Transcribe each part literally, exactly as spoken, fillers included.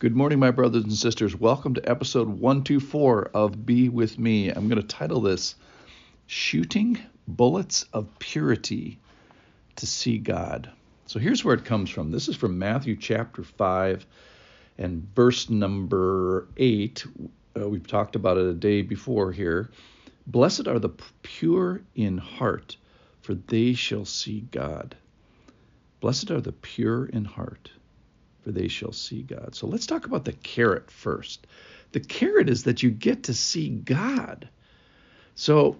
Good morning, my brothers and sisters. Welcome to episode one twenty-four of Be With Me. I'm going to title this, Shooting Bullets of Purity to See God. So here's where it comes from. This is from Matthew chapter five and verse number eight. Uh, we've talked about it a day before here. Blessed are the pure in heart, for they shall see God. Blessed are the pure in heart, for they shall see God. So let's talk about the carrot first. The carrot is that you get to see God. So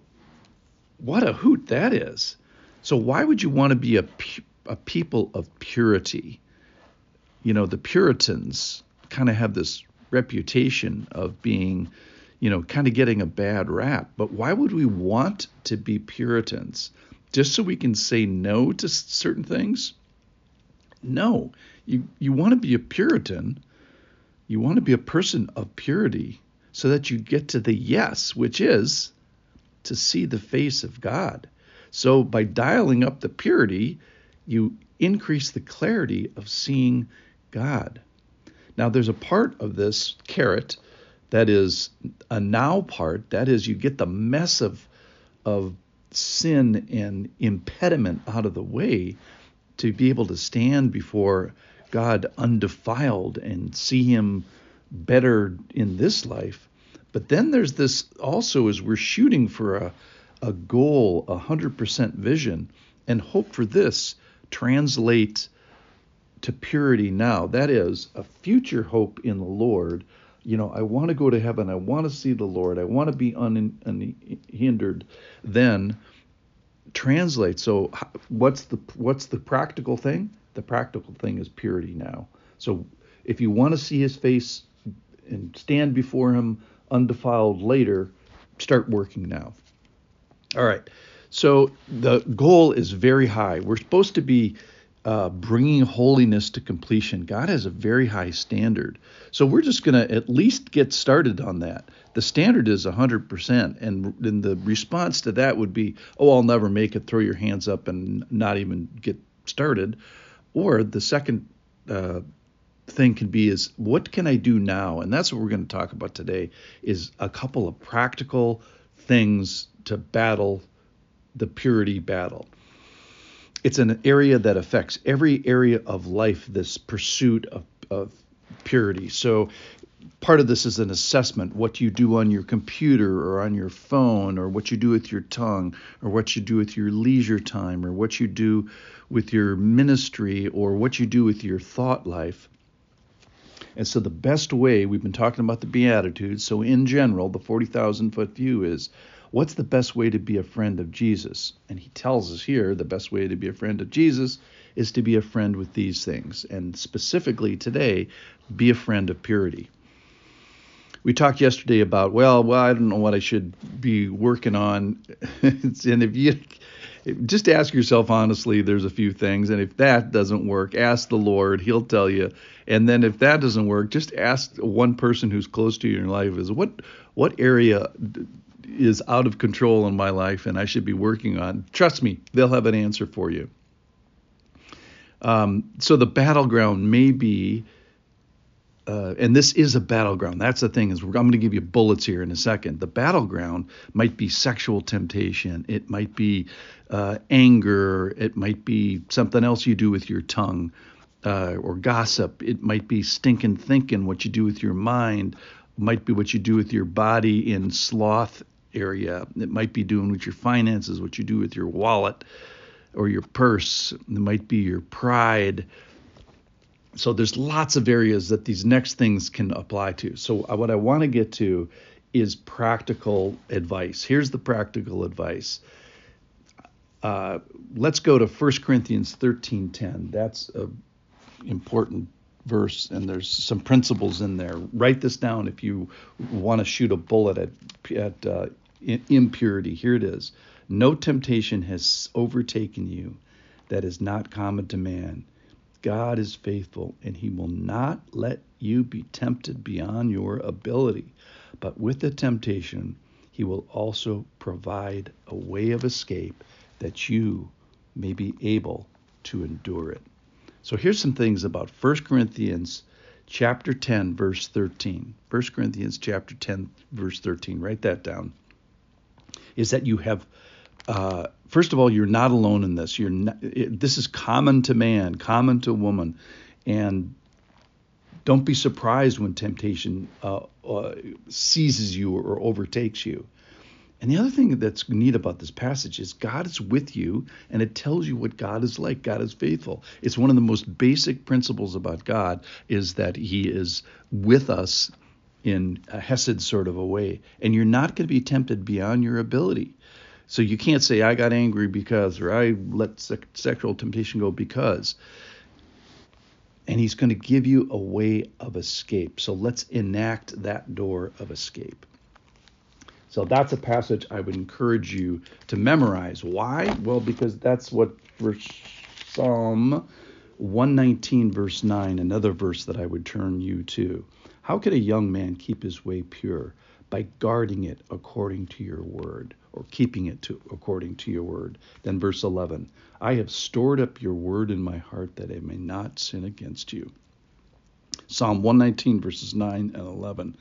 what a hoot that is. So why would you want to be a, a people of purity? You know, the Puritans kind of have this reputation of being, you know, kind of getting a bad rap. But why would we want to be Puritans? Just so we can say no to certain things? No, you, you want to be a Puritan, you want to be a person of purity so that you get to the yes, which is to see the face of God. So by dialing up the purity, you increase the clarity of seeing God. Now there's a part of this carrot that is a now part, that is you get the mess of, of sin and impediment out of the way to be able to stand before God undefiled and see him better in this life. But then there's this also as we're shooting for a, a goal, a one hundred percent vision, and hope for this translate to purity now. That is a future hope in the Lord. You know, I want to go to heaven. I want to see the Lord. I want to be unhindered. Then translate. So what's the what's the practical thing? The practical thing is purity now. So if you want to see his face and stand before him undefiled later, start working now. All right. So the goal is very high. We're supposed to be uh, bringing holiness to completion. God has a very high standard. So we're just going to at least get started on that. The standard is one hundred percent, and then the response to that would be, oh, I'll never make it, throw your hands up and not even get started. Or the second uh, thing can be is, what can I do now? And that's what we're going to talk about today, is a couple of practical things to battle the purity battle. It's an area that affects every area of life, this pursuit of, of purity. So part of this is an assessment, what you do on your computer or on your phone, or what you do with your tongue, or what you do with your leisure time, or what you do with your ministry, or what you do with your thought life. And so the best way, we've been talking about the Beatitudes, so in general, the forty thousand foot view is, what's the best way to be a friend of Jesus? And he tells us here the best way to be a friend of Jesus is to be a friend with these things. And specifically today, be a friend of purity. We talked yesterday about, well, well, I don't know what I should be working on. And if you just ask yourself honestly, there's a few things. And if that doesn't work, ask the Lord. He'll tell you. And then if that doesn't work, just ask one person who's close to you in your life is what what area is out of control in my life and I should be working on. Trust me, they'll have an answer for you. Um, so the battleground may be, uh, and this is a battleground. That's the thing is we're, I'm going to give you bullets here in a second. The battleground might be sexual temptation. It might be uh, anger. It might be something else you do with your tongue uh, or gossip. It might be stinking thinking, what you do with your mind. It might be what you do with your body in sloth area. It might be doing with your finances, what you do with your wallet or your purse. It might be your pride. So there's lots of areas that these next things can apply to. So what I want to get to is practical advice. Here's the practical advice. Uh, let's go to First Corinthians thirteen ten. That's an important verse, and there's some principles in there. Write this down if you want to shoot a bullet at, at uh, impurity. Here it is. No temptation has overtaken you that is not common to man. God is faithful, and he will not let you be tempted beyond your ability. But with the temptation, he will also provide a way of escape that you may be able to endure it. So here's some things about First Corinthians chapter ten, verse thirteen. First Corinthians chapter ten, verse thirteen. Write that down. Is that you have, uh, first of all, you're not alone in this. You're not, it, this is common to man, common to woman. And don't be surprised when temptation uh, uh, seizes you or overtakes you. And the other thing that's neat about this passage is God is with you, and it tells you what God is like. God is faithful. It's one of the most basic principles about God is that he is with us in a Hesed sort of a way. And you're not going to be tempted beyond your ability. So you can't say, I got angry because, or I let se- sexual temptation go because. And he's going to give you a way of escape. So let's enact that door of escape. So that's a passage I would encourage you to memorize. Why? Well, because that's what verse, Psalm one nineteen, verse nine, another verse that I would turn you to. How could a young man keep his way pure? By guarding it according to your word, or keeping it to according to your word. Then verse eleven, I have stored up your word in my heart that I may not sin against you. Psalm one nineteen, verses nine and eleven.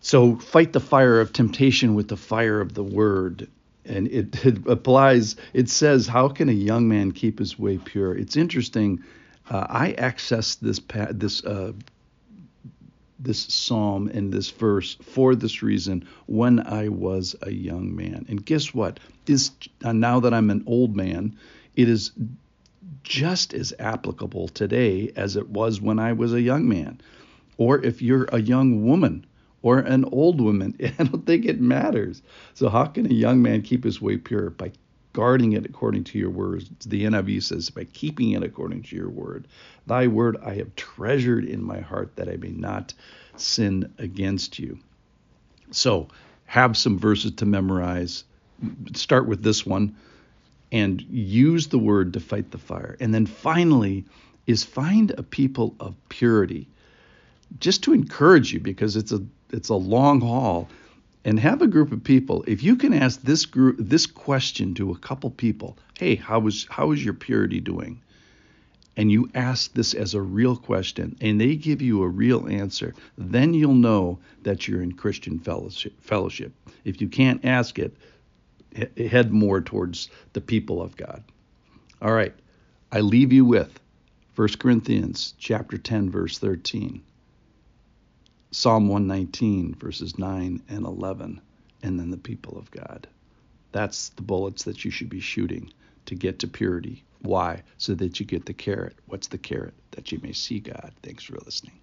So fight the fire of temptation with the fire of the word. And it, it applies, it says, how can a young man keep his way pure? It's interesting. Uh, I accessed this this uh, this psalm and this verse for this reason when I was a young man. And guess what? This, uh, now that I'm an old man, it is just as applicable today as it was when I was a young man. Or if you're a young woman, or an old woman, I don't think it matters. So how can a young man keep his way pure? By guarding it according to your words. The N I V says, by keeping it according to your word. Thy word I have treasured in my heart that I may not sin against you. So have some verses to memorize. Start with this one and use the word to fight the fire. And then finally is find a people of purity. Just to encourage you, because it's a it's a long haul, and have a group of people. If you can ask this group this question to a couple people, hey, how is how is your purity doing? And you ask this as a real question, and they give you a real answer, then you'll know that you're in Christian fellowship. Fellowship. If you can't ask it, head more towards the people of God. All right, I leave you with First Corinthians chapter ten, verse thirteen. Psalm one nineteen, verses nine and eleven, and then the people of God. That's the bullets that you should be shooting to get to purity. Why? So that you get the carrot. What's the carrot? That you may see God. Thanks for listening.